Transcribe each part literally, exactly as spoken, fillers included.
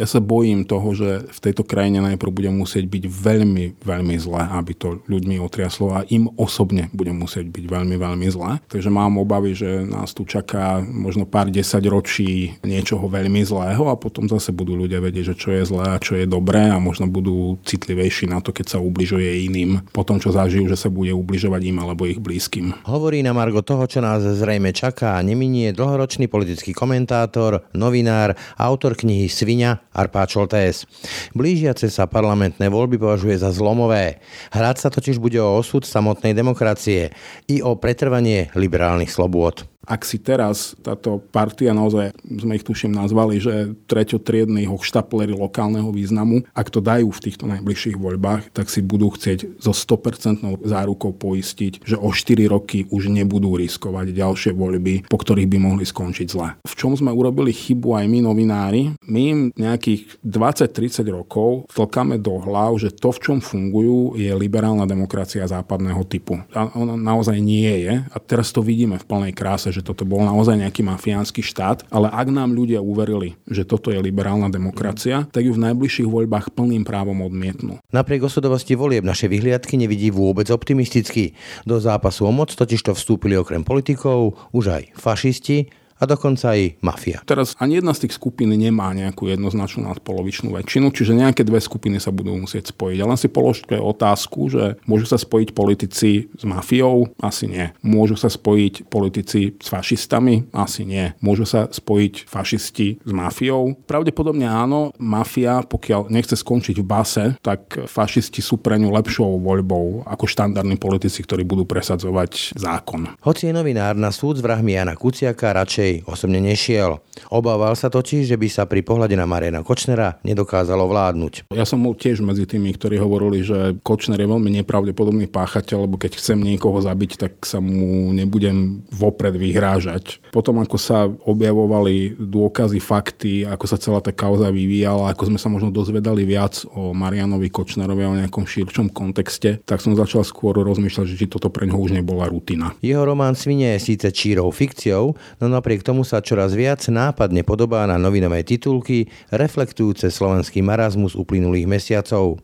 Ja sa bojím toho, že v tejto krajine najprv bude musieť byť veľmi, veľmi zlé, aby to ľuďmi otriaslo a im osobne bude musieť byť veľmi, veľmi zlé. Takže mám obavy, že nás tu čaká možno pár desaťročí niečoho veľmi zlého a potom zase budú ľudia vedieť, že čo je zlé a čo je dobré a možno budú citlivejší na to, keď sa ubližuje iným, po tom, čo zažijú, že sa bude ubližovať im alebo ich blízkym. Hovorí na margo toho, čo nás zrejme čaká, neminie dlhoročný politický komentátor, novinár, autor knihy Sviňa Árpád Šoltész. Blížiace sa parlamentné voľby považuje za zlomové. Hrať sa totiž bude o osud samotnej demokracie i o pretrvanie liberálnych slobôd. Ak si teraz táto partia, naozaj sme ich tuším nazvali, že treťotriedny hochštapleri lokálneho významu, ak to dajú v týchto najbližších voľbách, tak si budú chcieť so sto percent zárukou poistiť, že o štyri roky už nebudú riskovať ďalšie voľby, po ktorých by mohli skončiť zle. V čom sme urobili chybu aj my novinári? My im nejakých dvadsať tridsať rokov vtlkame do hlav, že to, v čom fungujú, je liberálna demokracia západného typu. A ona naozaj nie je. A teraz to vidíme v plnej kráse, že toto bol naozaj nejaký mafiánsky štát, ale ak nám ľudia uverili, že toto je liberálna demokracia, tak ju v najbližších voľbách plným právom odmietnú. Napriek osudovosti volieb naše vyhliadky nevidí vôbec optimisticky. Do zápasu o moc totižto vstúpili okrem politikov už aj fašisti a dokonca aj mafia. Teraz ani jedna z tých skupín nemá nejakú jednoznačnú nadpolovičnú väčšinu, čiže nejaké dve skupiny sa budú musieť spojiť. Ale si položte otázku, že môžu sa spojiť politici s mafiou? Asi nie. Môžu sa spojiť politici s fašistami? Asi nie. Môžu sa spojiť fašisti s mafiou? Pravdepodobne áno. Mafia, pokiaľ nechce skončiť v base, tak fašisti sú pre ňu lepšou voľbou ako štandardní politici, ktorí budú presadzovať zákon. Hoci je novinár na súd s vrahmi Jana Kuciaka radšej osobne nešiel. Obával sa totiž, že by sa pri pohľade na Mariána Kočnera nedokázalo vládnuť. Ja som bol tiež medzi tými, ktorí hovorili, že Kočner je veľmi nepravdepodobný páchateľ, lebo keď chcem niekoho zabiť, tak sa mu nebudem vopred vyhrážať. Potom, ako sa objavovali dôkazy, fakty, ako sa celá tá kauza vyvíjala, ako sme sa možno dozvedali viac o Mariánovi Kočnerovi a o nejakom širšom kontexte, tak som začal skôr rozmýšľať, že či toto preňho už nebola rutina. Jeho román Svinia je síce čírou fikciou, no napriek k tomu sa čoraz viac nápadne podobá na novinové titulky reflektujúce slovenský marazmus uplynulých mesiacov.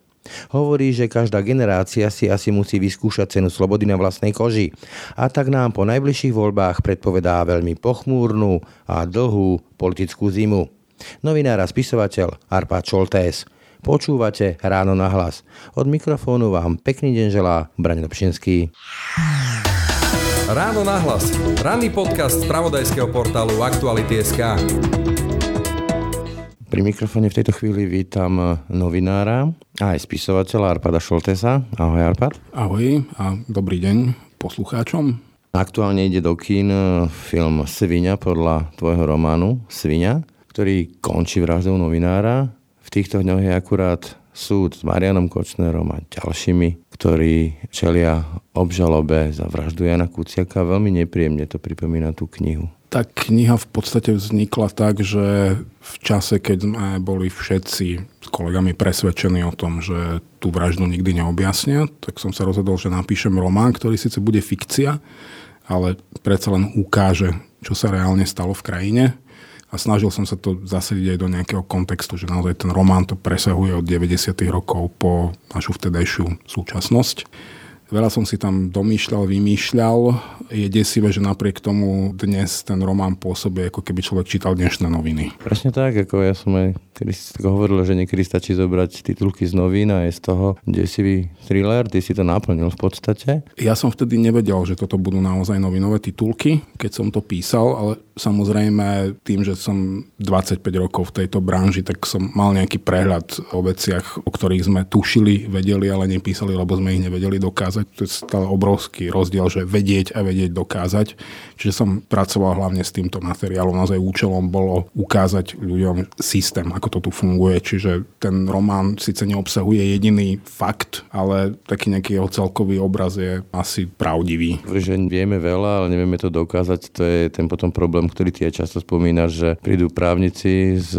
Hovorí, že každá generácia si asi musí vyskúšať cenu slobody na vlastnej koži a tak nám po najbližších voľbách predpovedá veľmi pochmúrnu a dlhú politickú zimu. Novinár a spisovateľ Árpád Šoltész. Počúvate Ráno nahlas. Od mikrofónu vám pekný deň želá Brane Dobšinský. Ráno nahlas. Ranný podcast z spravodajského portálu Aktuality.sk. Pri mikrofóne v tejto chvíli vítam novinára a aj spisovateľa Árpada Šoltésa. Ahoj, Árpad. Ahoj a dobrý deň poslucháčom. Aktuálne ide do kín film Sviňa podľa tvojho románu Sviňa, ktorý končí vraždou novinára. V týchto dňoch je akurát súd s Mariánom Kočnerom a ďalšími, ktorí čelia obžalobe za vraždu Jana Kuciaka. Veľmi nepríjemne to pripomína tú knihu. Tá kniha v podstate vznikla tak, že v čase, keď sme boli všetci s kolegami presvedčení o tom, že tú vraždu nikdy neobjasnia, tak som sa rozhodol, že napíšem román, ktorý síce bude fikcia, ale predsa len ukáže, čo sa reálne stalo v krajine. A snažil som sa to zasediť aj do nejakého kontextu, že naozaj ten román to presahuje od deväťdesiatych rokov po našu vtedajšiu súčasnosť. Veľa som si tam domýšľal, vymýšľal. Je desivé, že napriek tomu dnes ten román pôsobí, ako keby človek čítal dnešné noviny. Presne tak, ako ja som aj kedy si tak hovoril, že niekedy stačí zobrať titulky z novín a je z toho desivý thriller. Ty si to naplnil v podstate. Ja som vtedy nevedel, že toto budú naozaj novinové titulky, keď som to písal, ale samozrejme tým, že som dvadsaťpäť rokov v tejto branži, tak som mal nejaký prehľad o veciach, o ktorých sme tušili, vedeli, ale nepísali, lebo sme ich nevedeli dokázať. To je stále obrovský rozdiel, že vedieť a vedieť dokázať. Čiže som pracoval hlavne s týmto materiálom. Naozaj účelom bolo ukázať ľuďom systém, ako to tu funguje. Čiže ten román síce neobsahuje jediný fakt, ale taký nejaký jeho celkový obraz je asi pravdivý. Že vieme veľa, ale nevieme to dokázať. To je ten potom problém, ktorý ty aj často spomínaš, že prídu právnici s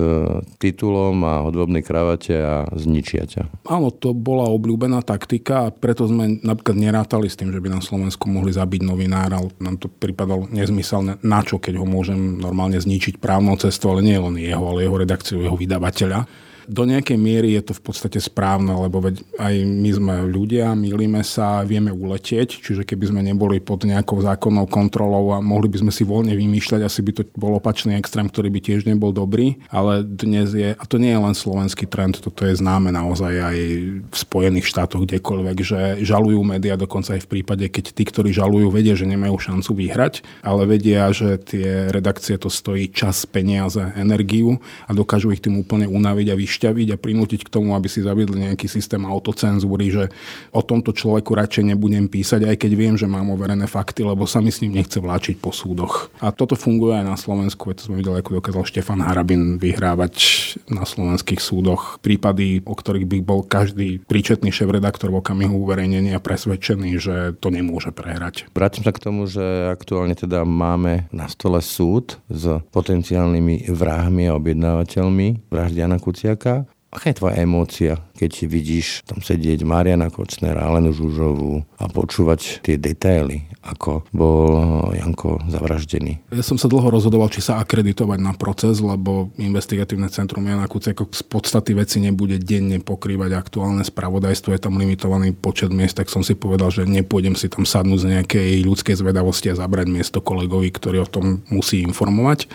titulom a hodobnej kravate a zničia ťa. Áno, to bola obľúbená taktika a preto sme napríklad napríklad nerátali s tým, že by na Slovensku mohli zabiť novinára, ale nám to pripadalo nezmyselné. Na čo, keď ho môžem normálne zničiť právnou cestou, ale nie len jeho, ale jeho redakciu, jeho vydavateľa. Do nejakej miery je to v podstate správne, lebo veď aj my sme ľudia, mýlime sa, vieme uletieť, čiže keby sme neboli pod nejakou zákonnou kontrolou a mohli by sme si voľne vymýšľať, asi by to bol opačný extrém, ktorý by tiež nebol dobrý, ale dnes je, a to nie je len slovenský trend, toto je známe naozaj aj v Spojených štátoch kdekoľvek, že žalujú médiá dokonca aj v prípade, keď tí, ktorí žalujú, vedia, že nemajú šancu vyhrať, ale vedia, že tie redakcie to stojí čas, peniaze, energiu a dokážu ich tým úplne unaviť a vyšť a prinútiť k tomu, aby si zaviedli nejaký systém autocenzúry, že o tomto človeku radšej nebudem písať, aj keď viem, že mám overené fakty, lebo sa mi s ním nechce vláčiť po súdoch. A toto funguje aj na Slovensku, veď to sme videli, ako dokázal Štefan Harabin vyhrávať na slovenských súdoch prípady, o ktorých by bol každý príčetný šéfredaktor v okamihu uverejnenia presvedčený, že to nemôže prehrať. Vrátim sa k tomu, že aktuálne teda máme na stole súd s potenciálnymi vrahmi a objednávateľmi vraždy Jana Kuciaka. Aká je tvoja emócia, keď vidíš tam sedieť Mariána Kočnera, Alenu Zsuzsovú a počúvať tie detaily, ako bol Janko zavraždený? Ja som sa dlho rozhodoval, či sa akreditovať na proces, lebo investigatívne centrum Jana Kuciaka z podstaty veci nebude denne pokrývať aktuálne spravodajstvo, je tam limitovaný počet miest, tak som si povedal, že nepôjdem si tam sadnúť z nejakej ľudskej zvedavosti a zabrať miesto kolegovi, ktorý o tom musí informovať.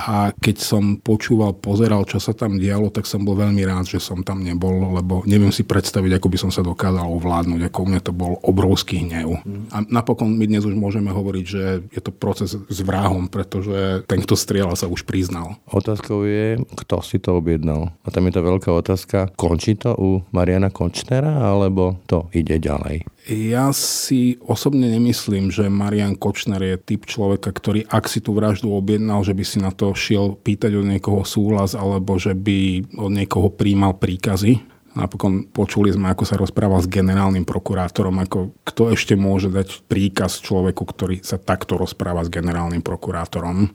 A keď som počúval, pozeral, čo sa tam dialo, tak som bol veľmi rád, že som tam nebol, lebo neviem si predstaviť, ako by som sa dokázal ovládnuť, ako u mňa to bol obrovský hnev. A napokon my dnes už môžeme hovoriť, že je to proces s vrahom, pretože ten, kto strieľal, sa už priznal. Otázkou je, kto si to objednal. A tam je to veľká otázka. Končí to u Mariána Kočnera, alebo to ide ďalej? Ja si osobne nemyslím, že Marián Kočner je typ človeka, ktorý ak si tú vraždu objednal, že by si na to šiel pýtať od niekoho súhlas alebo že by od niekoho prijímal príkazy. Napokon počuli sme, ako sa rozprával s generálnym prokurátorom, ako kto ešte môže dať príkaz človeku, ktorý sa takto rozpráva s generálnym prokurátorom.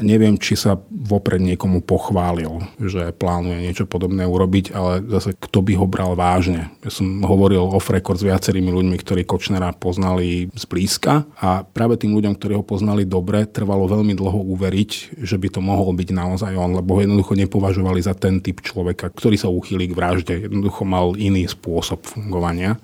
Neviem, či sa vopred niekomu pochválil, že plánuje niečo podobné urobiť, ale zase kto by ho bral vážne. Ja som hovoril off record s viacerými ľuďmi, ktorí Kočnera poznali zblízka a práve tým ľuďom, ktorí ho poznali dobre, trvalo veľmi dlho uveriť, že by to mohol byť naozaj on, lebo ho jednoducho nepovažovali za ten typ človeka, ktorý sa uchýli k vražde. Jednoducho mal iný spôsob fungovania.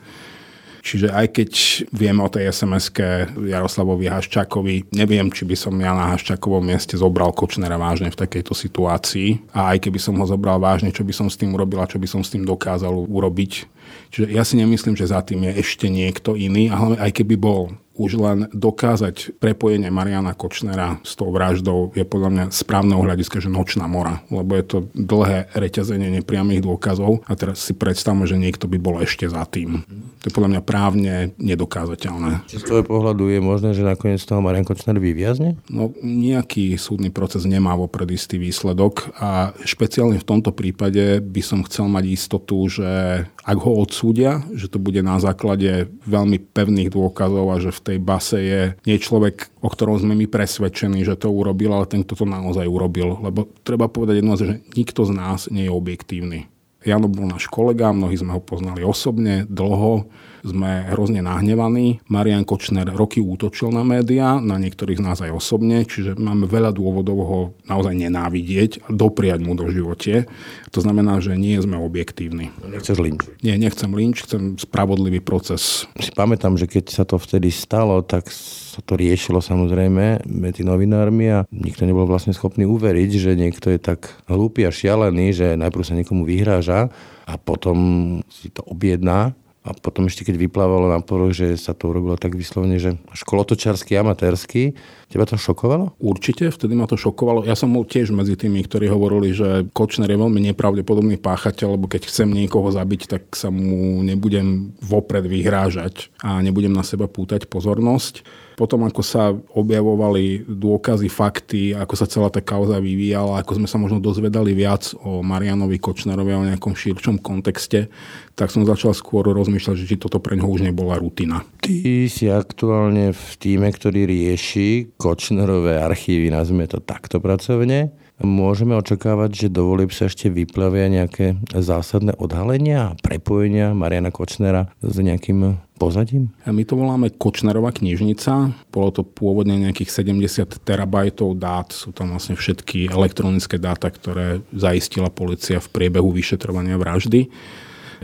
Čiže aj keď vieme o tej es em eske Jaroslavovi Haščákovi, neviem, či by som ja na Haščákovom mieste zobral Kočnera vážne v takejto situácii. A aj keby som ho zobral vážne, čo by som s tým urobil a čo by som s tým dokázal urobiť. Čiže ja si nemyslím, že za tým je ešte niekto iný, ale aj keby bol. Už len dokázať prepojenie Mariána Kočnera s tou vraždou je podľa mňa správneho hľadiska, že nočná mora, lebo je to dlhé reťazenie nepriamých dôkazov a teraz si predstavme, že niekto by bol ešte za tým. To je podľa mňa právne nedokázateľné. Či z tvojho pohľadu je možné, že nakoniec toho Marián Kočner vyviazne? No nejaký súdny proces nemá vopred istý výsledok a špeciálne v tomto prípade by som chcel mať istotu, že ak ho odsúdia, že to bude na základe veľmi pevných dôkazov a že v tej base je nie človek, o ktorom sme my presvedčení, že to urobil, ale ten, kto to naozaj urobil. Lebo treba povedať jedno, že nikto z nás nie je objektívny. Jano bol náš kolega, mnohí sme ho poznali osobne, dlho, sme hrozne nahnevaní. Marián Kočner roky útočil na médiá, na niektorých z nás aj osobne, čiže máme veľa dôvodov ho naozaj nenávidieť a dopriať mu do živote. To znamená, že nie sme objektívni. Nechceš lynč? Nie, nechcem lynč, chcem spravodlivý proces. Si pamätám, že keď sa to vtedy stalo, tak sa to riešilo samozrejme medzi novinármi a nikto nebol vlastne schopný uveriť, že niekto je tak hlúpy a šialený, že najprv sa niekomu vyhráža a potom si to objedná a potom ešte keď vyplávalo na povrch, že sa to urobilo tak vyslovene, že školotočarsky, amatérsky. Teba to šokovalo? Určite, vtedy ma to šokovalo. Ja som bol tiež medzi tými, ktorí hovorili, že Kočner je veľmi nepravdepodobný páchateľ, lebo keď chcem niekoho zabiť, tak sa mu nebudem vopred vyhrážať a nebudem na seba pútať pozornosť. Potom, ako sa objavovali dôkazy, fakty, ako sa celá tá kauza vyvíjala, ako sme sa možno dozvedali viac o Mariánovi Kočnerovi a o nejakom širšom kontexte, tak som začal skôr rozmýšľať, či toto pre neho už nebola rutina. Ty si aktuálne v tíme, ktorý rieši Kočnerové archívy, nazvime to takto pracovne. Môžeme očakávať, že do volieb sa ešte vyplavia nejaké zásadné odhalenia a prepojenia Mariána Kočnera s nejakým pozadím? A my to voláme Kočnerova knižnica. Bolo to pôvodne nejakých sedemdesiat terabajtov dát. Sú tam vlastne všetky elektronické dáta, ktoré zaistila polícia v priebehu vyšetrovania vraždy.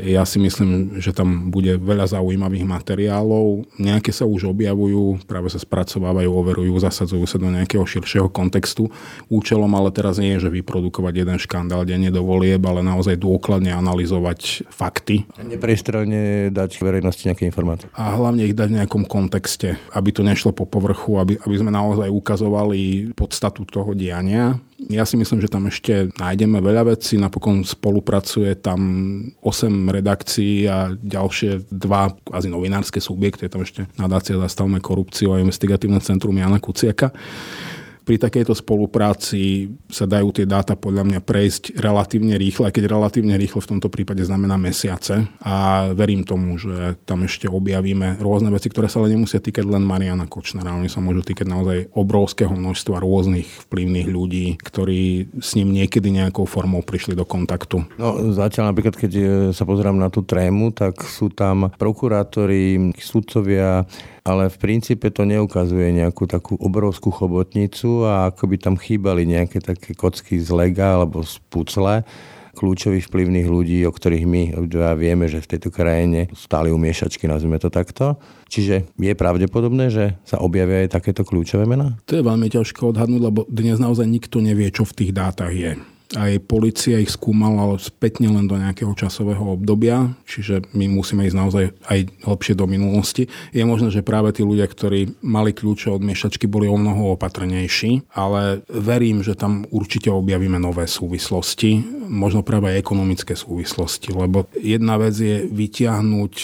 Ja si myslím, že tam bude veľa zaujímavých materiálov. Nejaké sa už objavujú, práve sa spracovávajú, overujú, zasadzujú sa do nejakého širšieho kontextu. Účelom ale teraz nie je, že vyprodukovať jeden škandál denne do volieb, ale naozaj dôkladne analyzovať fakty. A nepriestrelne dať verejnosti nejaké informácie. A hlavne ich dať v nejakom kontexte, aby to nešlo po povrchu, aby, aby sme naozaj ukazovali podstatu toho diania. Ja si myslím, že tam ešte nájdeme veľa vecí. Napokon spolupracuje tam osem redakcií a ďalšie dva kvázi novinárske subjekty. Je tam ešte nadácia Zastavme korupciu a investigatívne centrum Jana Kuciaka. Pri takejto spolupráci sa dajú tie dáta podľa mňa prejsť relatívne rýchlo, aj keď relatívne rýchlo v tomto prípade znamená mesiace. A verím tomu, že tam ešte objavíme rôzne veci, ktoré sa ale nemusia týkať len Mariána Kočnera. Oni sa môžu týkať naozaj obrovského množstva rôznych vplyvných ľudí, ktorí s ním niekedy nejakou formou prišli do kontaktu. No zatiaľ napríklad, keď sa pozerám na tú trému, tak sú tam prokurátori, sudcovia, ale v princípe to neukazuje nejakú takú obrovskú chobotnicu a ako by tam chýbali nejaké také kocky z lega alebo z pucle kľúčových vplyvných ľudí, o ktorých my obdva vieme, že v tejto krajine stáli umiešačky, nazvime to takto. Čiže je pravdepodobné, že sa objavia aj takéto kľúčové mená? To je veľmi ťažko odhadnúť, lebo dnes naozaj nikto nevie, čo v tých dátach je. Aj polícia ich skúmala spätne len do nejakého časového obdobia, čiže my musíme ísť naozaj aj hlbšie do minulosti. Je možné, že práve tí ľudia, ktorí mali kľúče od miešačky, boli o mnoho opatrnejší, ale verím, že tam určite objavíme nové súvislosti, možno práve aj ekonomické súvislosti, lebo jedna vec je vytiahnuť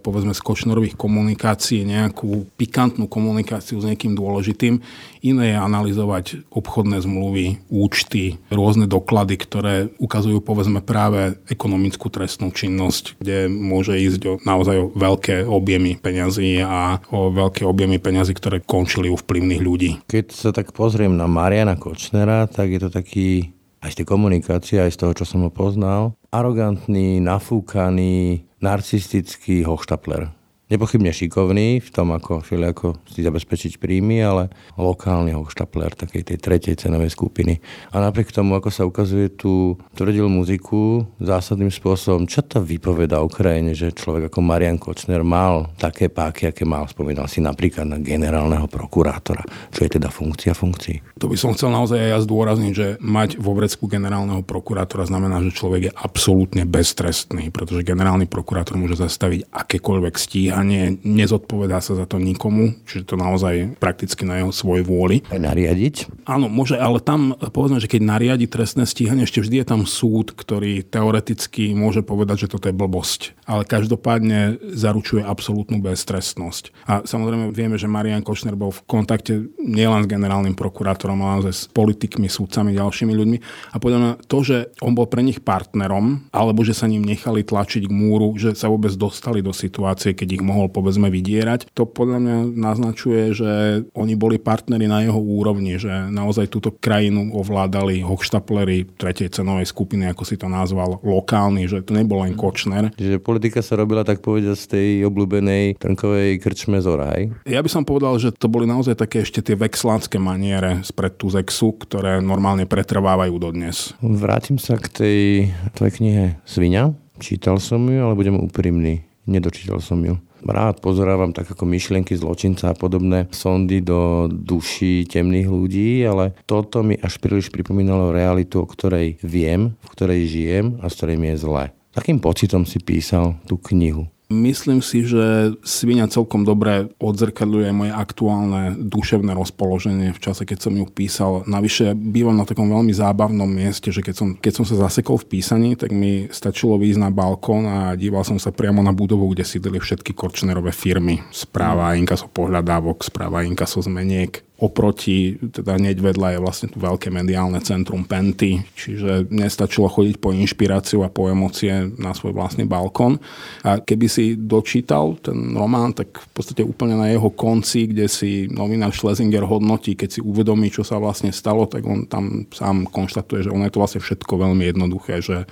povedzme z Kočnerových komunikácií nejakú pikantnú komunikáciu s niekým dôležitým, iné je analyzovať obchodné zmluvy, účty, rôzne doklady, ktoré ukazujú povedzme práve ekonomickú trestnú činnosť, kde môže ísť o naozaj o veľké objemy peňazí a o veľké objemy peňazí, ktoré končili u vplyvných ľudí. Keď sa tak pozriem na Mariána Kočnera, tak je to taký, aj z tej komunikácie, aj z toho, čo som ho poznal, arogantný, nafúkaný, narcistický hochštapler. Nepochybne šikovný v tom, ako všelijako si zabezpečiť príjmy, ale lokálny hochštapler takej tej tretej cenovej skupiny. A napriek tomu, ako sa ukazuje, tu tvrdil muziku zásadným spôsobom. Čo to vypovedá o krajine, že človek ako Marián Kočner mal také páky, aké mal? Spomínal si napríklad na generálneho prokurátora. Čo je teda funkcia funkcií? To by som chcel naozaj aj ja zdôrazniť, že mať vo vrecku generálneho prokurátora znamená, že človek je absolútne beztrestný, pretože generálny prokurátor môže zastaviť akékoľvek stíhanie a nie, nezodpovedá sa za to nikomu, čiže to naozaj prakticky na jeho svojej vôli. Aj nariadiť? Áno, môže, ale tam povedzme, že keď nariadi trestné stíhanie, ešte vždy je tam súd, ktorý teoreticky môže povedať, že toto je blbosť. Ale každopádne zaručuje absolútnu beztrestnosť. A samozrejme vieme, že Marián Kočner bol v kontakte nielen s generálnym prokurátorom, ale aj s politikmi, súdcami, ďalšími ľuďmi. A podľa to, že on bol pre nich partnerom, alebo že sa ním nechali tlačiť k múru, že sa vôbec dostali do situácie, keď ich mohol povedzme vydierať. To podľa mňa naznačuje, že oni boli partneri na jeho úrovni, že naozaj túto krajinu ovládali hochštapleri tretej cenovej skupiny, ako si to nazval, lokálni, že to nebol len Kočner. Čiže politika sa robila tak povedať z tej obľúbenej trnkovej krčme Zoraj. Ja by som povedal, že to boli naozaj také ešte tie vexlánske maniere spred Tuzexu, ktoré normálne pretrvávajú dodnes. Vrátim sa k tej tvojej knihe Sviňa. Čítal som ju, ale budem úprimný. Nedočítal som ju. Rád pozorávam tak ako myšlienky zločinca a podobné sondy do duší temných ľudí, ale toto mi až príliš pripomínalo realitu, o ktorej viem, v ktorej žijem a z ktorej mi je zle. Takým pocitom si písal tú knihu? Myslím si, že Sviňa celkom dobre odzrkadľuje moje aktuálne duševné rozpoloženie v čase, keď som ju písal. Navyše bývam na takom veľmi zábavnom mieste, že keď som, keď som sa zasekol v písaní, tak mi stačilo výjsť na balkón a díval som sa priamo na budovu, kde sídlili všetky Kočnerove firmy. Správa inkaso pohľadávok, správa inkaso zmeniek. Oproti, teda hneď vedľa je vlastne tu veľké mediálne centrum Penty, čiže nestačilo chodiť po inšpiráciu a po emócie na svoj vlastný balkón. A keby si dočítal ten román, tak v podstate úplne na jeho konci, kde si novinár Schlesinger hodnotí, keď si uvedomí, čo sa vlastne stalo, tak on tam sám konštatuje, že ono je to vlastne všetko veľmi jednoduché, že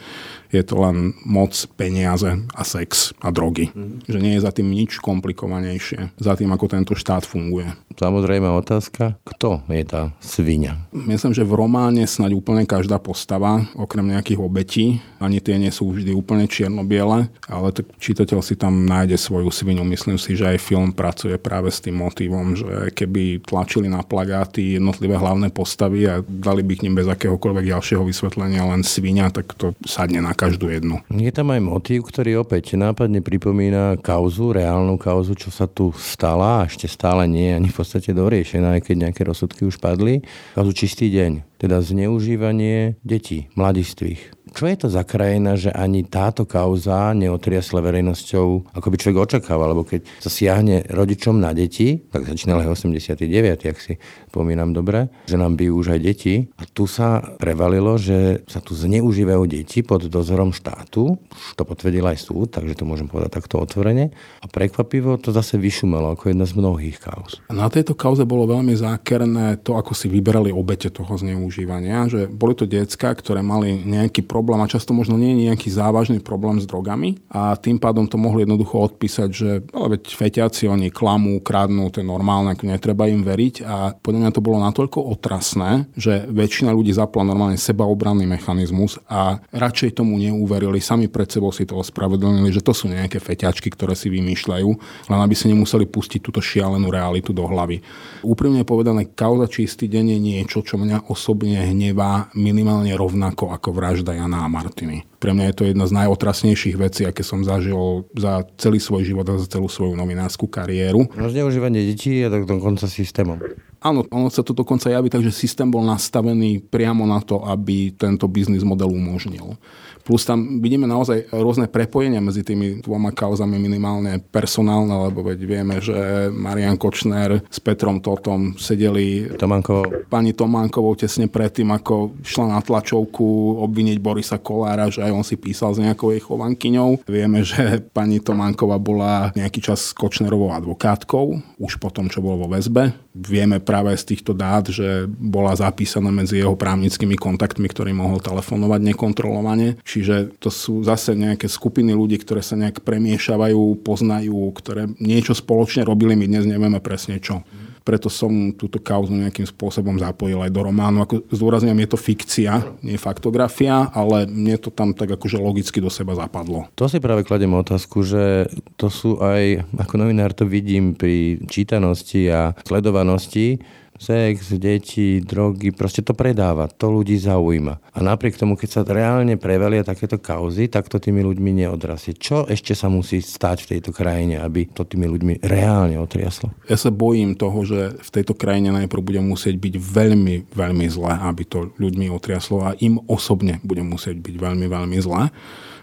je to len moc, peniaze a sex a drogy. Mm. Že nie je za tým nič komplikovanejšie, za tým, ako tento štát funguje. Samozrejme otázka, kto je tá sviňa? Myslím, že v románe snáď úplne každá postava, okrem nejakých obetí, ani tie nie sú vždy úplne čierno-biele, ale tak čítateľ si tam nájde svoju sviňu. Myslím si, že aj film pracuje práve s tým motívom, že keby tlačili na plagáty jednotlivé hlavné postavy a dali by k nim bez akéhokoľvek ďalšieho vysvetlenia len sviňa, tak to sadne na každú jednu. Je tam aj motív, ktorý opäť nápadne pripomína kauzu, reálnu kauzu, čo sa tu stala, ešte stále nie ani v podstate doriešená, keď nejaké rozsudky už padli. Kauzu Čistý deň, teda zneužívanie detí, mladistvých. Čo je to za krajina, že ani táto kauza neotriasla verejnosťou, ako by človek očakával, lebo keď sa siahne rodičom na deti, tak začínal aj osemdesiatdeväť, ak si spomínam dobre, že nám bijú už aj deti. A tu sa prevalilo, že sa tu zneužívajú deti pod dozorom štátu, už to potvrdil aj súd, takže to môžem povedať takto otvorene. A prekvapivo to zase vyšumelo ako jedna z mnohých kauz. Na tejto kauze bolo veľmi zákerné to, ako si vyberali obete toho zneužívania, že boli to decká, ktoré mali nejaký problém a často možno nie je nejaký závažný problém s drogami a tým pádom to mohli jednoducho odpísať, že ale veď feťáci oni klamú, kradnú, to je normálne, netreba im veriť a podľa mňa to bolo natoľko otrasné, že väčšina ľudí zapla normálne sebaobranný mechanizmus a radšej tomu neuverili, sami pred sebou si to ospravedlnili, že to sú nejaké feťačky, ktoré si vymýšľajú, len aby si nemuseli pustiť túto šialenú realitu do hlavy. Úprimne povedané, kauza Čistý deň je niečo, čo mňa osobne hnevá minimálne rovnako ako vražda Jana a Martiny. Pre mňa je to jedna z najotrasnejších vecí, aké som zažil za celý svoj život a za celú svoju novinárskú kariéru. Zneužívanie detí a tak dokonca systémom. Áno, ono sa to dokonca javí, takže systém bol nastavený priamo na to, aby tento biznis model umožnil. Plus tam vidíme naozaj rôzne prepojenia medzi tými dvoma kauzami, minimálne personálne, lebo veď vieme, že Marián Kočner s Petrom Totom sedeli Tománkovou. Pani Tománkovou tesne predtým, ako šla na tlačovku obviniť Borisa Kollára, že aj on si písal s nejakou jej chovankyňou. Vieme, že pani Tománková bola nejaký čas Kočnerovou advokátkou, už potom, čo bol vo väzbe. Vieme práve z týchto dát, že bola zapísaná medzi jeho právnickými kontaktmi, ktorý mohol telefonovať nekontrolovane. Čiže to sú zase nejaké skupiny ľudí, ktoré sa nejak premiešavajú, poznajú, ktoré niečo spoločne robili, my dnes nevieme presne čo. Preto som túto kauzu nejakým spôsobom zapojil aj do románu. Ako zdôrazňujem, je to fikcia, nie faktografia, ale mne to tam tak akože logicky do seba zapadlo. To si práve kladiem otázku, že to sú aj, ako novinár to vidím pri čítanosti a sledovanosti, sex, deti, drogy, proste to predáva, to ľudí zaujíma. A napriek tomu, keď sa reálne prevalia takéto kauzy, tak to tými ľuďmi neodrasie. Čo ešte sa musí stať v tejto krajine, aby to tými ľuďmi reálne otriaslo? Ja sa bojím toho, že v tejto krajine najprv bude musieť byť veľmi, veľmi zle, aby to ľuďmi otriaslo a im osobne bude musieť byť veľmi, veľmi zle.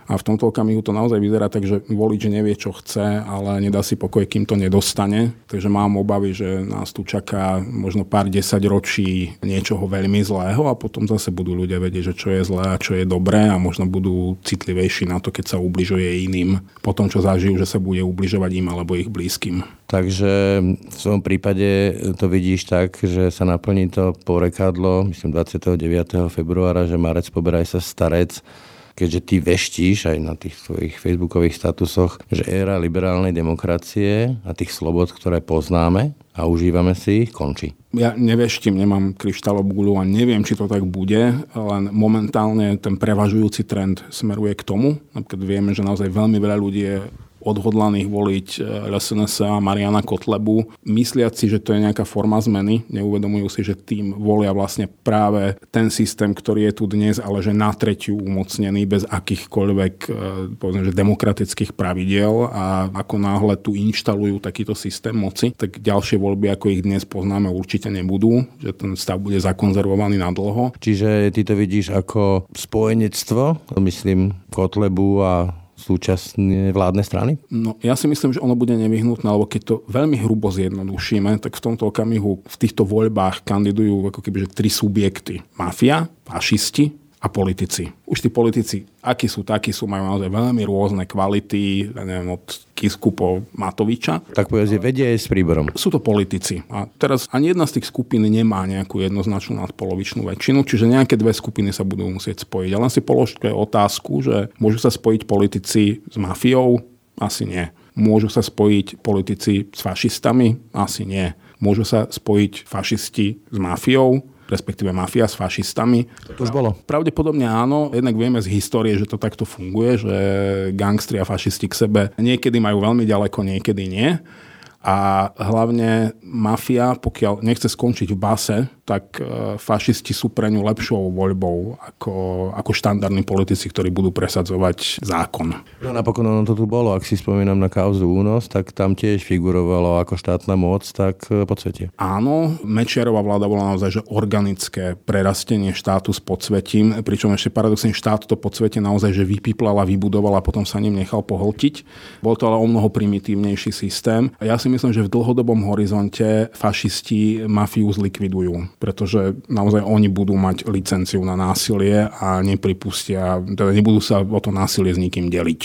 A v tomto okamihu to naozaj vyzerá tak, že volič nevie, čo chce, ale nedá si pokoj, kým to nedostane. Takže mám obavy, že nás tu čaká možno pár desaťročí niečoho veľmi zlého a potom zase budú ľudia vedieť, že čo je zlé a čo je dobré a možno budú citlivejší na to, keď sa ubližuje iným. Potom, čo zažijú, že sa bude ubližovať im alebo ich blízkym. Takže v svojom prípade to vidíš tak, že sa naplní to porekadlo, myslím dvadsiateho deviateho februára, že marec poberaj sa starec, keďže ty veštíš aj na tých svojich facebookových statusoch, že éra liberálnej demokracie a tých slobod, ktoré poznáme a užívame si ich, končí. Ja neveštím, nemám kryštálovú guľu a neviem, či to tak bude, len momentálne ten prevažujúci trend smeruje k tomu. Napríklad vieme, že naozaj veľmi veľa ľudí je odhodlaných voliť es en es a Mariána Kotlebu, mysliať si, že to je nejaká forma zmeny, neuvedomujú si, že tým volia vlastne práve ten systém, ktorý je tu dnes, ale že na tretiu umocnený bez akýchkoľvek povedzme, že demokratických pravidiel a ako náhle tu inštalujú takýto systém moci, tak ďalšie voľby, ako ich dnes poznáme, určite nebudú, že ten stav bude zakonzervovaný na dlho. Čiže ty to vidíš ako spojenectvo, myslím Kotlebu a súčasné vládne strany? No, ja si myslím, že ono bude nevyhnutné, lebo keď to veľmi hrubo zjednodušíme, tak v tomto okamihu v týchto voľbách kandidujú ako keby že tri subjekty. Mafia, fašisti a politici. Už tí politici, akí sú, takí sú, majú naozaj veľmi rôzne kvality, neviem, od Kisku po Matoviča. Tak povedz, vedie s príborom. Sú to politici. A teraz ani jedna z tých skupín nemá nejakú jednoznačnú nadpolovičnú väčšinu, čiže nejaké dve skupiny sa budú musieť spojiť. Ale si položte otázku, že môžu sa spojiť politici s mafiou? Asi nie. Môžu sa spojiť politici s fašistami? Asi nie. Môžu sa spojiť fašisti s mafiou? Respektíve mafia s fašistami. To už bolo. Pravdepodobne áno, jednak vieme z histórie, že to takto funguje, že gangstri a fašisti k sebe niekedy majú veľmi ďaleko, niekedy nie. A hlavne mafia, pokiaľ nechce skončiť v base, tak fašisti sú pre ňu lepšou voľbou ako, ako štandardní politici, ktorí budú presadzovať zákon. No napokon ono to tu bolo, ak si spomínam na kauzu Únos, tak tam tiež figurovalo ako štátna moc, tak podsvetie. Áno, Mečiarová vláda bola naozaj že organické prerastenie štátu s podsvetím, pričom ešte paradoxne štát to podsvetie naozaj že vypiplal a vybudoval a potom sa ním nechal pohltiť. Bol to ale o mnoho primitívnejší systém. A ja si myslím, že v dlhodobom horizonte fašisti mafiu zlikvidujú, pretože naozaj oni budú mať licenciu na násilie a nepripustia, teda nebudú sa o to násilie s nikým deliť.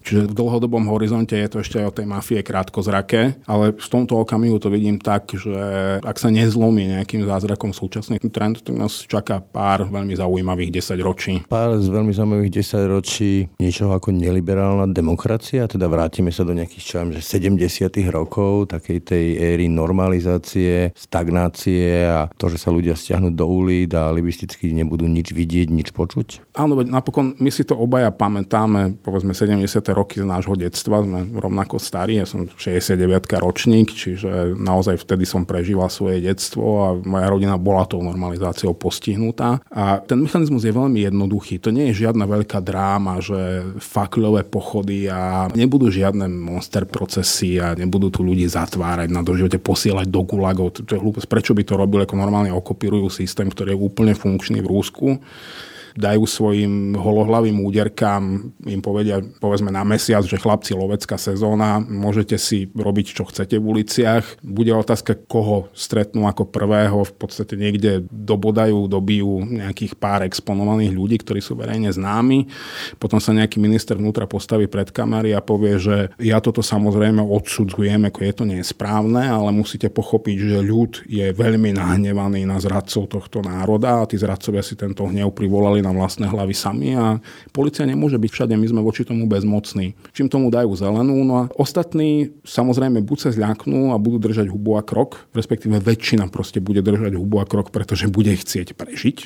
Čiže v dlhodobom horizonte je to ešte aj o tej mafie krátkozrake, ale v tomto okamihu to vidím tak, že ak sa nezlomí nejakým zázrakom súčasný trend, tak nás čaká pár veľmi zaujímavých desaťročí. Pár z veľmi zaujímavých desaťročí niečoho ako neliberálna demokracia, teda vrátime sa do nejakých čo viem, že sedemdesiatych rokov, takej tej éry normalizácie, stagnácie a to, že sa ľudia stiahnu do ulic a alibisticky nebudú nič vidieť, nič počuť. Áno, napokon my si to obaja pamätáme, povedzme sedemdesiate roky z nášho detstva, sme rovnako starí, ja som šesťdesiatdeviatka ročník, čiže naozaj vtedy som prežíval svoje detstvo a moja rodina bola tou normalizáciou postihnutá. A ten mechanizmus je veľmi jednoduchý. To nie je žiadna veľká dráma, že fakľové pochody a nebudú žiadne monster procesy a nebudú tu ľudí zatvárať na doživote, posielať do gulagov. To je hlúposť. Prečo by to robili? Ako normálne okopírujú systém, ktorý je úplne funkčný v Rusku. Dajú svojim holohlavým úderkám, im povedia, povedzme na mesiac, že chlapci, lovecká sezóna, môžete si robiť, čo chcete v uliciach. Bude otázka, koho stretnú ako prvého, v podstate niekde dobodajú, dobijú nejakých pár exponovaných ľudí, ktorí sú verejne známi. Potom sa nejaký minister vnútra postaví pred kamery a povie, že ja toto samozrejme odsudzujem, ako je to nesprávne, ale musíte pochopiť, že ľud je veľmi nahnevaný na zradcov tohto národa a tí zradcovia si tento hnev privolali na vlastné hlavy sami a polícia nemôže byť všade, my sme voči tomu bezmocní. Čím tomu dajú zelenú, no a ostatní samozrejme buď sa zľaknú a budú držať hubu a krok, respektíve väčšina proste bude držať hubu a krok, pretože bude chcieť prežiť.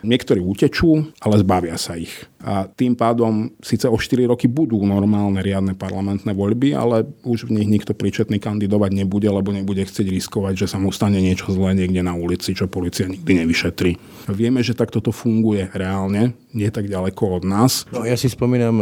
Niektorí utečú, ale zbavia sa ich. A tým pádom síce o štyri roky budú normálne riadne parlamentné voľby, ale už v nich nikto príčetný kandidovať nebude, lebo nebude chcieť riskovať, že sa mu stane niečo zlé niekde na ulici, čo polícia nikdy nevyšetrí. Vieme, že takto to funguje reálne, nie tak ďaleko od nás. No, ja si spomínam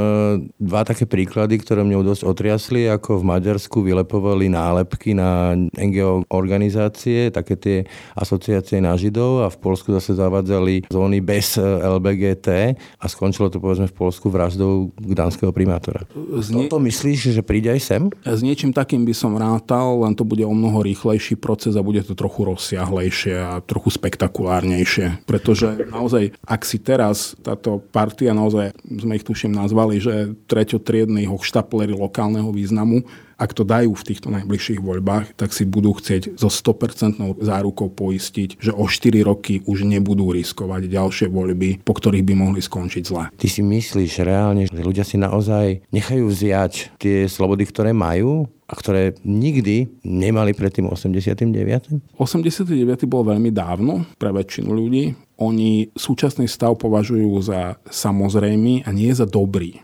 dva také príklady, ktoré mňa dosť otriasli, ako v Maďarsku vylepovali nálepky na en gé ó organizácie, také tie asociácie na Židov, a v Poľsku zase zavádzali zóny bez el bé gé té a skončilo to povedzme v Poľsku vraždou gdanského primátora. Nie... Toto myslíš, že príde aj sem? S niečím takým by som rátal, len to bude o mnoho rýchlejší proces a bude to trochu rozsiahlejšie a trochu spektakulárnejšie. Pretože naozaj, ak si teraz táto partia, naozaj sme ich tuším nazvali, že treťotriedny hochštapleri lokálneho významu, ak to dajú v týchto najbližších voľbách, tak si budú chcieť so sto percent zárukou poistiť, že o štyri roky už nebudú riskovať ďalšie voľby, po ktorých by mohli skončiť zle. Ty si myslíš reálne, že ľudia si naozaj nechajú vziať tie slobody, ktoré majú a ktoré nikdy nemali pred tým osemdesiatdeviatym? osemdesiaty deviaty bol veľmi dávno pre väčšinu ľudí. Oni súčasný stav považujú za samozrejmý a nie za dobrý.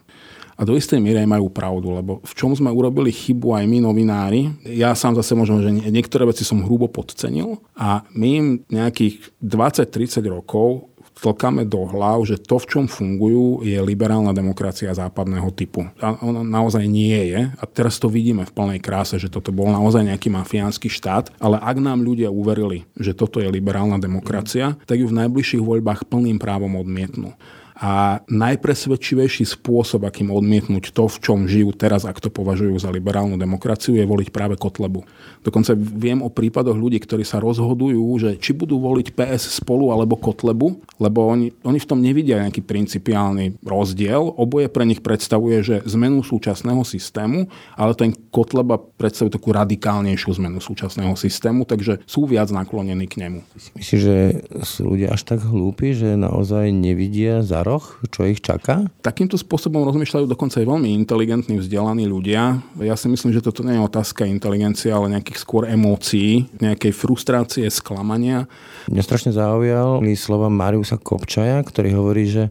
A do istej miery majú pravdu, lebo v čom sme urobili chybu aj my novinári. Ja sám zase možno, že niektoré veci som hrubo podcenil a my im nejakých dvadsať tridsať rokov vtlkáme do hlav, že to, v čom fungujú, je liberálna demokracia západného typu. A ona naozaj nie je. A teraz to vidíme v plnej kráse, že toto bol naozaj nejaký mafiánsky štát. Ale ak nám ľudia uverili, že toto je liberálna demokracia, tak ju v najbližších voľbách plným právom odmietnú. A a najpresvedčivejší spôsob, akým odmietnúť to, v čom žijú teraz, ak to považujú za liberálnu demokraciu, je voliť práve Kotlebu. Dokonca viem o prípadoch ľudí, ktorí sa rozhodujú, že či budú voliť pé es Spolu alebo Kotlebu, lebo oni, oni v tom nevidia nejaký principiálny rozdiel. Oboje pre nich predstavuje, že zmenu súčasného systému, ale ten Kotleba predstavuje takú radikálnejšiu zmenu súčasného systému, takže sú viac naklonení k nemu. Myslíš, že sú ľudia až tak hlúpi, že naozaj nevidia za roh, čo ich čaká? Takýmto spôsobom rozmýšľajú dokonca aj veľmi inteligentní, vzdelaní ľudia. Ja si myslím, že toto nie je otázka inteligencie, ale nejakých skôr emócií, nejakej frustrácie, sklamania. Mňa strašne zaujali slova Mariusa Kopčaja, ktorý hovorí, že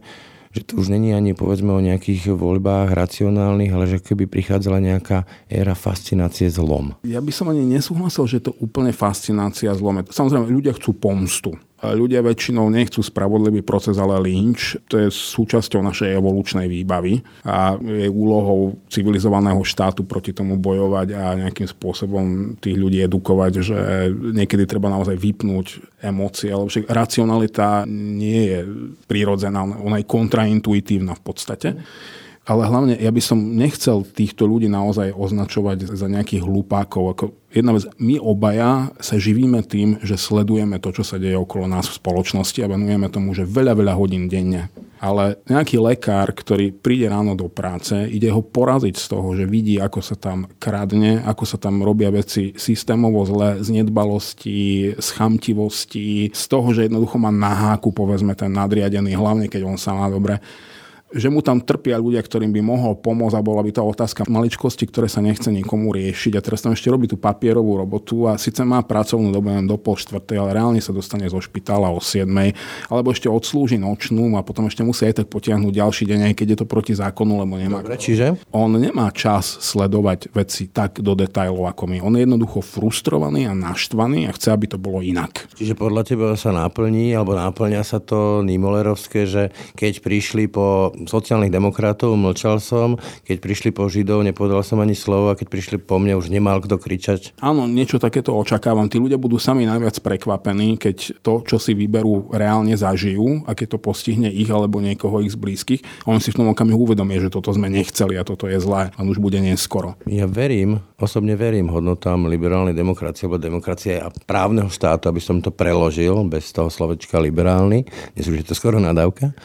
že to už není ani povedzme o nejakých voľbách racionálnych, ale že keby prichádzala nejaká éra fascinácie zlom. Ja by som ani nesúhlasil, že to úplne fascinácia zlom. Samozrejme, ľudia chcú pomstu. Ľudia väčšinou nechcú spravodlivý proces, ale lynč. To je súčasťou našej evolučnej výbavy a je úlohou civilizovaného štátu proti tomu bojovať a nejakým spôsobom tých ľudí edukovať, že niekedy treba naozaj vypnúť emócie, lebo však racionalita nie je prirodzená, ona je kontraintuitívna v podstate. Ale hlavne ja by som nechcel týchto ľudí naozaj označovať za nejakých hlupákov. Ako jedna vec, my obaja sa živíme tým, že sledujeme to, čo sa deje okolo nás v spoločnosti a venujeme tomu, že veľa, veľa hodín denne. Ale nejaký lekár, ktorý príde ráno do práce, ide ho poraziť z toho, že vidí, ako sa tam kradne, ako sa tam robia veci systémovo zle, z nedbalosti, z chamtivosti, z toho, že jednoducho má na háku, povedzme, ten nadriadený, hlavne keď on sa má dobre, že mu tam trpia ľudia, ktorým by mohol pomôcť a bola by tá otázka maličkosti, ktoré sa nechce nikomu riešiť. A teraz tam ešte robí tú papierovú robotu a síce má pracovnú dobu len do pol štvrtej, ale reálne sa dostane zo špitála o siedmej, alebo ešte odslúži nočnú a potom ešte musí aj tak potiahnuť ďalší deň, aj keď je to proti zákonu, lebo nemá. Dobre, čiže? On nemá čas sledovať veci tak do detailov ako my. On je jednoducho frustrovaný a naštvaný a chce, aby to bolo inak. Čiže podľa teba sa naplní alebo naplňa sa to nimolerovské, že keď prišli po sociálnych demokratov, mlčal som, keď prišli po Židov, nepodal som ani slovo a keď prišli po mne, už nemal kto kričať. Áno, niečo takéto očakávam. Tí ľudia budú sami najviac prekvapení, keď to, čo si vyberú, reálne zažijú a keď to postihne ich alebo niekoho ich z blízkych. On si v tom okamihu uvedomie, že toto sme nechceli a toto je zlé a už bude neskoro. Ja verím, osobne verím hodnotám liberálnej demokracie alebo demokracie a právneho štátu, aby som to preložil bez toho slovečka liberálny. Dnes už je to skoro nadávka.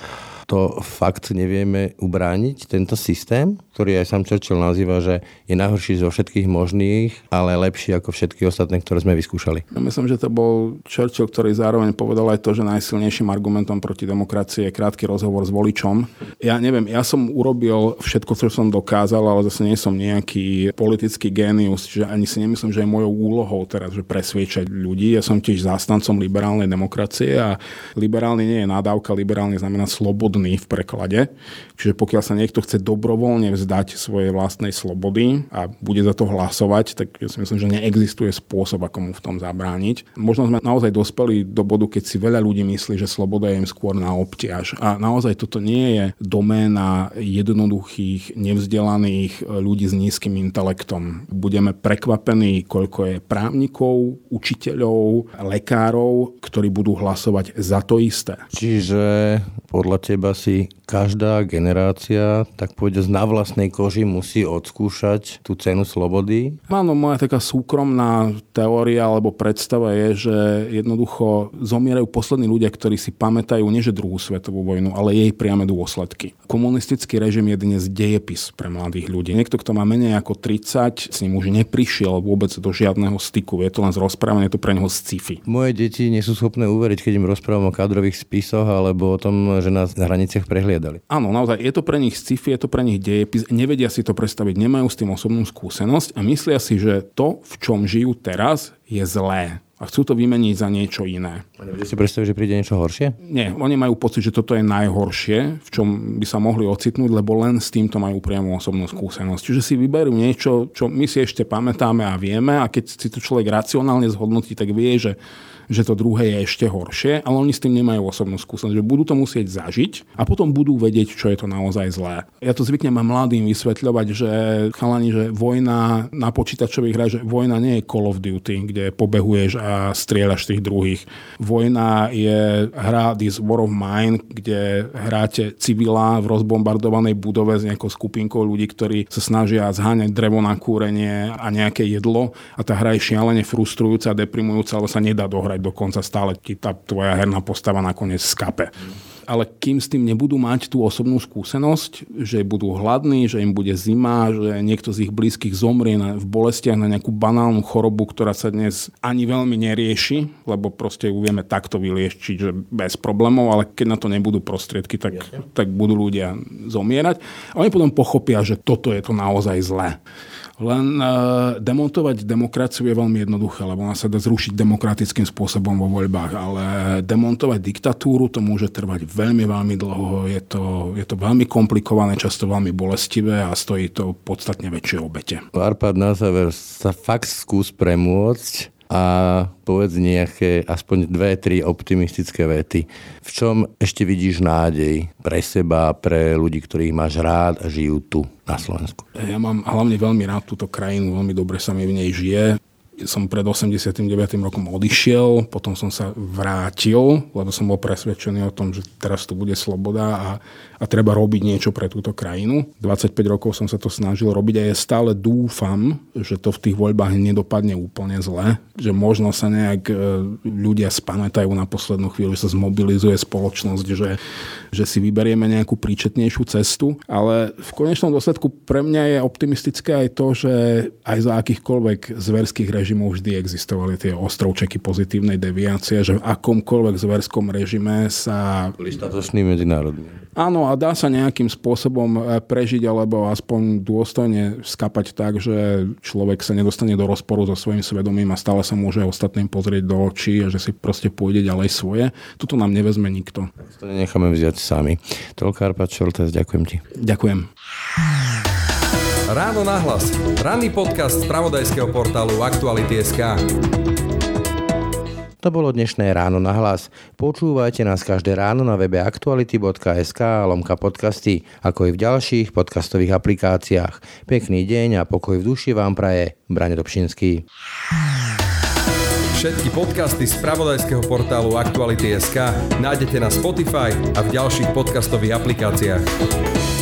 To fakt nevieme ubrániť, tento systém, ktorý aj sám Churchill nazýva, že je najhorší zo všetkých možných, ale lepší ako všetky ostatné, ktoré sme vyskúšali. Ja myslím, že to bol Churchill, ktorý zároveň povedal aj to, že najsilnejším argumentom proti demokracii je krátky rozhovor s voličom. Ja neviem, ja som urobil všetko, čo som dokázal, ale zase nie som nejaký politický génius, čiže ani si nemyslím, že je mojou úlohou teraz, že presviečať ľudí. Ja som tiež zástancom liberálnej demokracie a liberálny nie je nádavka, liberálny znamená slobodu v preklade. Čiže pokiaľ sa niekto chce dobrovoľne vzdať svojej vlastnej slobody a bude za to hlasovať, tak ja si myslím, že neexistuje spôsob, ako mu v tom zabrániť. Možno sme naozaj dospeli do bodu, keď si veľa ľudí myslí, že sloboda je im skôr na obťaž. A naozaj toto nie je doména jednoduchých, nevzdelaných ľudí s nízkym intelektom. Budeme prekvapení, koľko je právnikov, učiteľov, lekárov, ktorí budú hlasovať za to isté. Čiže podľa teba si každá generácia, tak povediať, na vlastnej koži musí odskúšať tú cenu slobody? Áno, moja taká súkromná teória alebo predstava je, že jednoducho zomierajú poslední ľudia, ktorí si pamätajú nie že druhú svetovú vojnu, ale jej priame dôsledky. Komunistický režim je dnes dejepis pre mladých ľudí. Niekto, kto má menej ako tridsať, s ním už neprišiel vôbec do žiadneho styku. Je to len z rozprávania, je to pre neho sci-fi. Moje deti nie sú schopné uveriť, keď im rozprávam o kadrových spisoch alebo o tom, že na hraniciach prehliadali. Áno, naozaj, je to pre nich sci-fi, je to pre nich dejepis, nevedia si to predstaviť, nemajú s tým osobnú skúsenosť a myslia si, že to, v čom žijú teraz, je zlé. A chcú to vymeniť za niečo iné. A nebude si predstaviť, že príde niečo horšie? Nie, oni majú pocit, že toto je najhoršie, v čom by sa mohli ocitnúť, lebo len s týmto majú priamu osobnú skúsenosť. Čiže si vyberú niečo, čo my si ešte pamätáme a vieme, a keď si to človek racionálne zhodnotí, tak vie, že že to druhé je ešte horšie, ale oni s tým nemajú osobnú skúsenosť, že budú to musieť zažiť a potom budú vedieť, čo je to naozaj zlé. Ja to zvyknem aj mladým vysvetľovať, že chalani, že vojna na počítačových hrách, že vojna nie je Call of Duty, kde pobehuješ a strieľaš tých druhých. Vojna je hra This War of Mine, kde hráte civila v rozbombardovanej budove s nejakou skupinkou ľudí, ktorí sa snažia zháňať drevo na kúrenie a nejaké jedlo, a tá hra je šialene frustrujúca, deprimujúca, ale sa nedá dohrať dokonca, stále ti tá tvoja herná postava nakoniec skape. Ale kým s tým nebudú mať tú osobnú skúsenosť, že budú hladní, že im bude zima, že niekto z ich blízkych zomrie v bolestiach na nejakú banálnu chorobu, ktorá sa dnes ani veľmi nerieši, lebo proste ju vieme takto vyliečiť, že bez problémov, ale keď na to nebudú prostriedky, tak, tak budú ľudia zomierať. A oni potom pochopia, že toto je to naozaj zlé. Len uh, demontovať demokraciu je veľmi jednoduché, lebo ona sa dá zrušiť demokratickým spôsobom vo voľbách, ale demontovať diktatúru, to môže trvať veľmi, veľmi dlho, je to, je to veľmi komplikované, často veľmi bolestivé a stojí to podstatne väčšie obete. Árpád, na záver sa fakt skús premôcť a povedz nejaké, aspoň dve, tri optimistické vety. V čom ešte vidíš nádej pre seba, pre ľudí, ktorých máš rád a žijú tu na Slovensku? Ja mám hlavne veľmi rád túto krajinu, veľmi dobre sa mi v nej žije. Som pred osemdesiatym deviatym rokom odišiel, potom som sa vrátil, lebo som bol presvedčený o tom, že teraz tu bude sloboda a, a treba robiť niečo pre túto krajinu. dvadsaťpäť rokov som sa to snažil robiť a ja stále dúfam, že to v tých voľbách nedopadne úplne zle, že možno sa nejak ľudia spamätajú na poslednú chvíľu, že sa zmobilizuje spoločnosť, že, že si vyberieme nejakú príčetnejšiu cestu, ale v konečnom dôsledku pre mňa je optimistické aj to, že aj za akýchkoľvek zverských režimov vždy existovali tie ostrovčeky pozitívnej deviácie, že v akomkoľvek zverskom režime sa... Boli statoční medzinárodní. Áno, a dá sa nejakým spôsobom prežiť alebo aspoň dôstojne skapať tak, že človek sa nedostane do rozporu so svojím svedomím a stále sa môže ostatným pozrieť do očí a že si proste pôjde ďalej svoje. Toto nám nevezme nikto. To necháme vziať sami. Toľko Árpád Šoltész, ďakujem ti. Ďakujem. Ráno nahlas. Ranný podcast spravodajského portálu Aktuality.sk. To bolo dnešné Ráno nahlas. Počúvajte nás každé ráno na webe aktuality.sk lomka podcasty, ako i v ďalších podcastových aplikáciách. Pekný deň a pokoj v duši vám praje Brane Dobšinský. Všetky podcasty spravodajského portálu Aktuality.sk nájdete na Spotify a v ďalších podcastových aplikáciách.